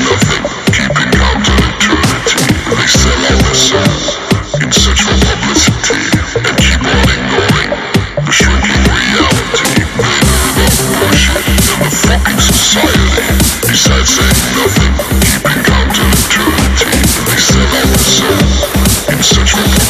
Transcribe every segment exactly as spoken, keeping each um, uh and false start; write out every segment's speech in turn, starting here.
Nothing, keeping count to eternity. They sell out the soul in search for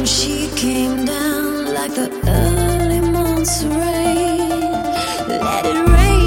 when she came down like the early month's rain. Let it rain. Yeah.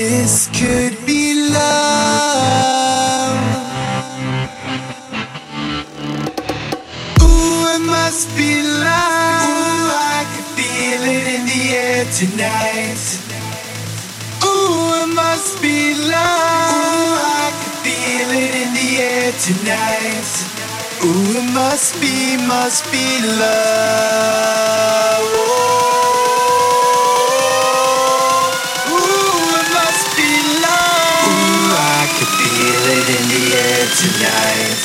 This could be love. Ooh, it must be love. Ooh, I can feel it in the air tonight. Ooh, it must be love. Ooh, I can feel it in the air tonight. Ooh, it must be, must be love. Oh. In the air tonight.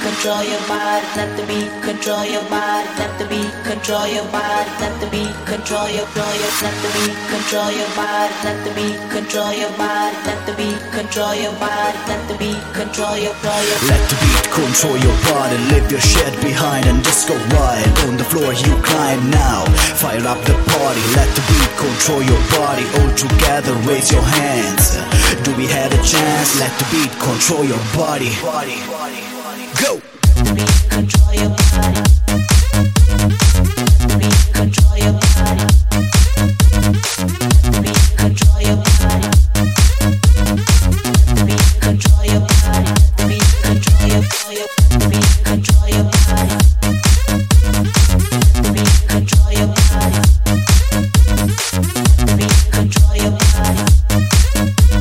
control your body. Let the beat control your body. Let the beat control your body. Let the beat control your body. Let the beat control your body. Let the beat control your body. Let the beat control your body. Let the beat control your body. Let the beat control your body. Leave your shit behind and just go wild on the floor. You climb now. Fire up the party. Let the beat control your body. All together, raise your hands. Do we have a chance? Let the beat control your body. Body. Go. The beat control your body. The beat control your body. The beat control your body. The beat control your body. The beat control your body. The beat control your body. The beat control your body. The beat control your body. The beat control your body. Let the beat control your body.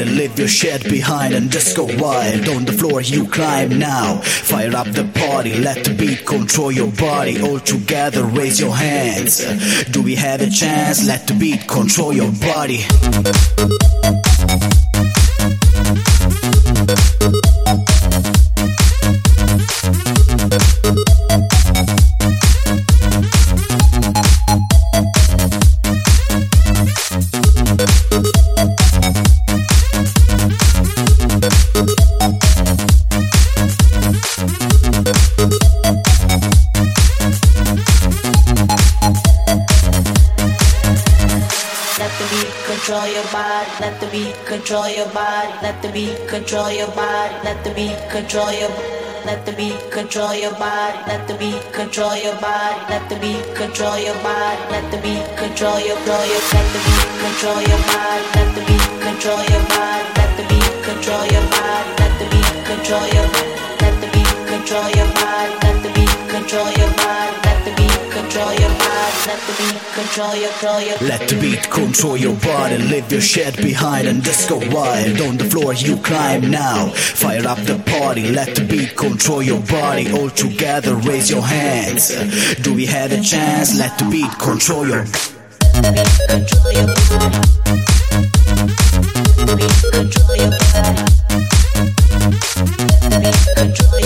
Leave your shit behind and just go wild. On the floor you climb now. Fire up the party. Let the beat control your body. All together raise your hands. Do we have a chance? Let the beat control your body. Let the beat control your body. Let the beat control your body. Let the beat control your. Let the beat control your body. Let the beat control your body. Let the beat control your body. Let the beat control your body. Let the beat control your body. Let the beat control your body. Let the beat control your body. Let the beat control your. Let the beat control your body. Let the beat control your body. Let the beat. control your body. Let the beat control your body. Let the beat control your body. Leave your shit behind and just go wild. On the floor you climb now. Fire up the party. Let the beat control your body. All together raise your hands. Do we have a chance? Let the beat control your body. Let the beat control your body. Let the beat control your body. Let the beat control your body. Let the beat control your body. Let the beat control your body. Let the beat control your body. Let the beat control your body. Let the beat control your body. Let the beat control your body. Let the beat control your body.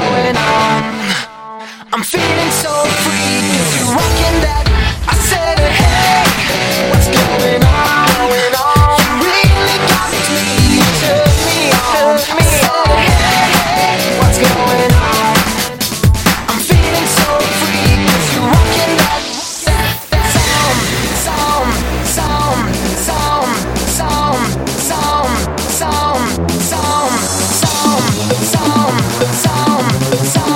going on. I'm feeling so free, if you're rocking that, I said hey, what's going on? Going on? You really got me, you took me on, I said hey, hey, what's going on? I'm feeling so free, if you're rocking that, that, that sound, sound, sound, sound, sound, sound, sound, sound, sound, sound, sound, sound, sound.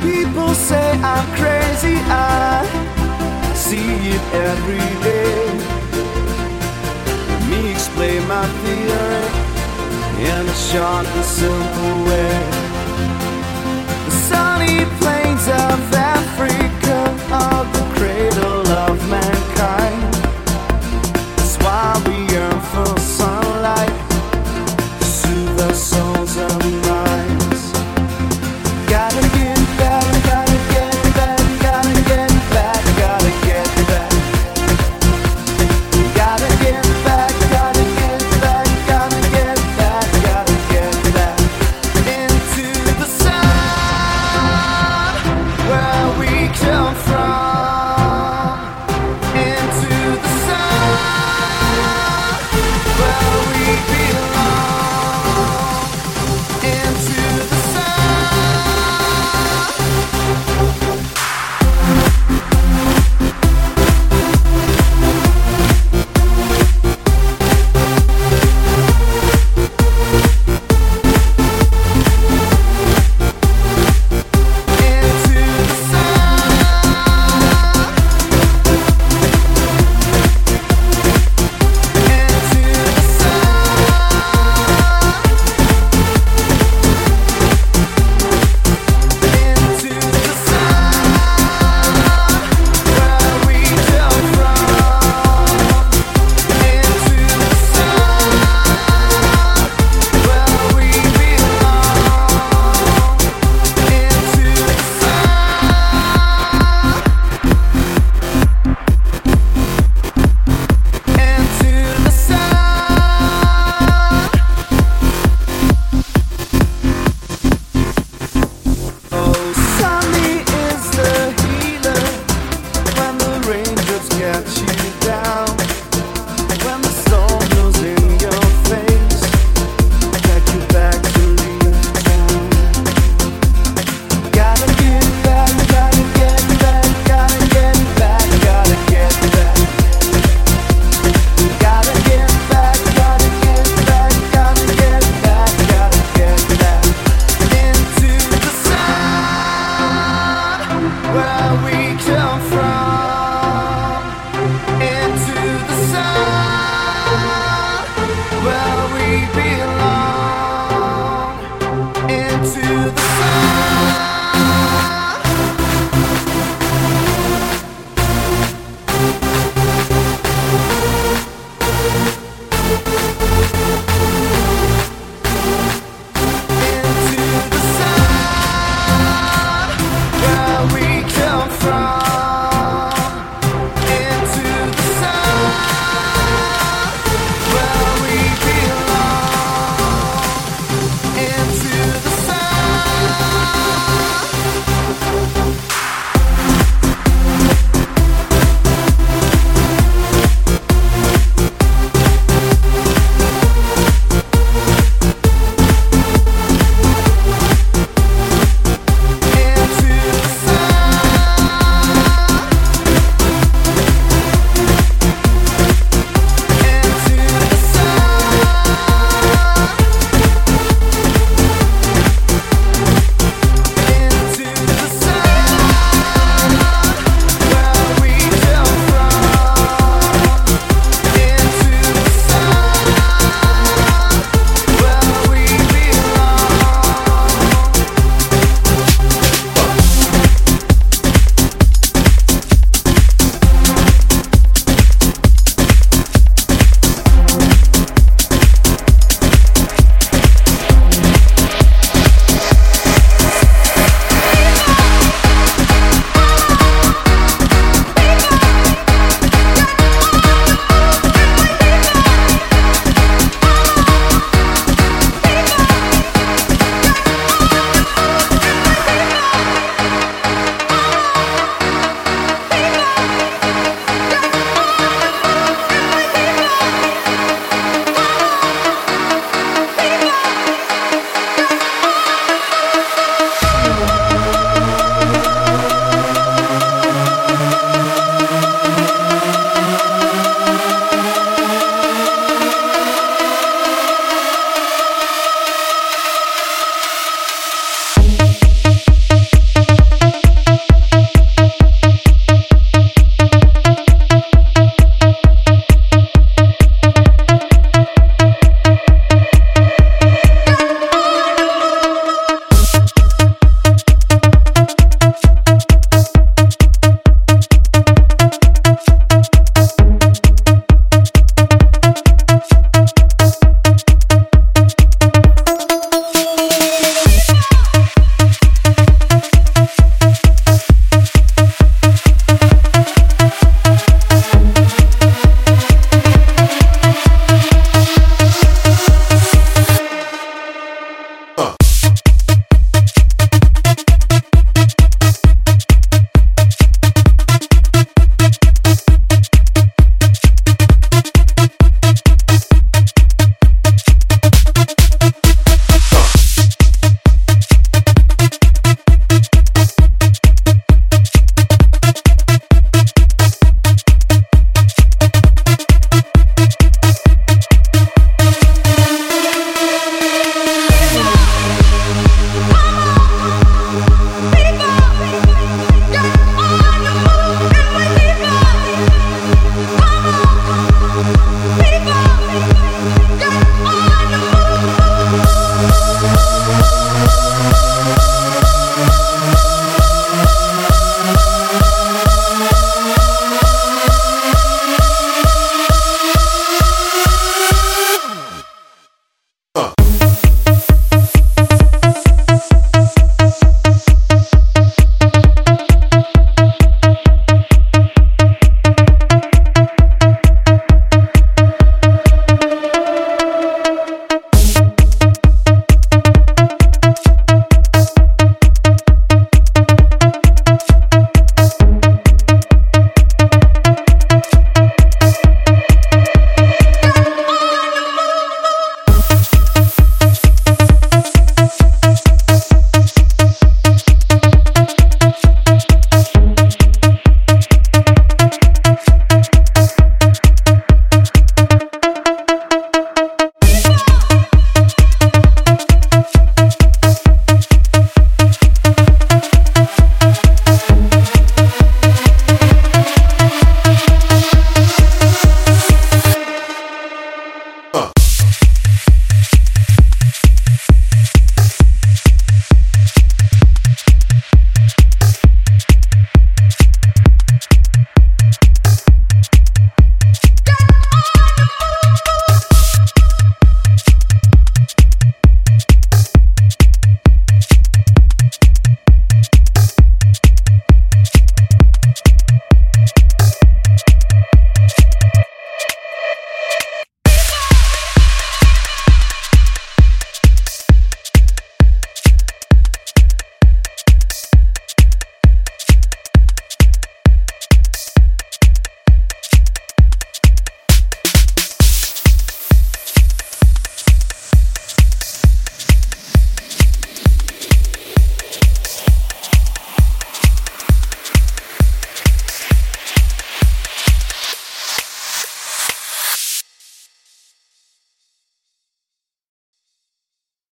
People say I'm crazy, I see it every day. Me explain my fear in a short and simple way.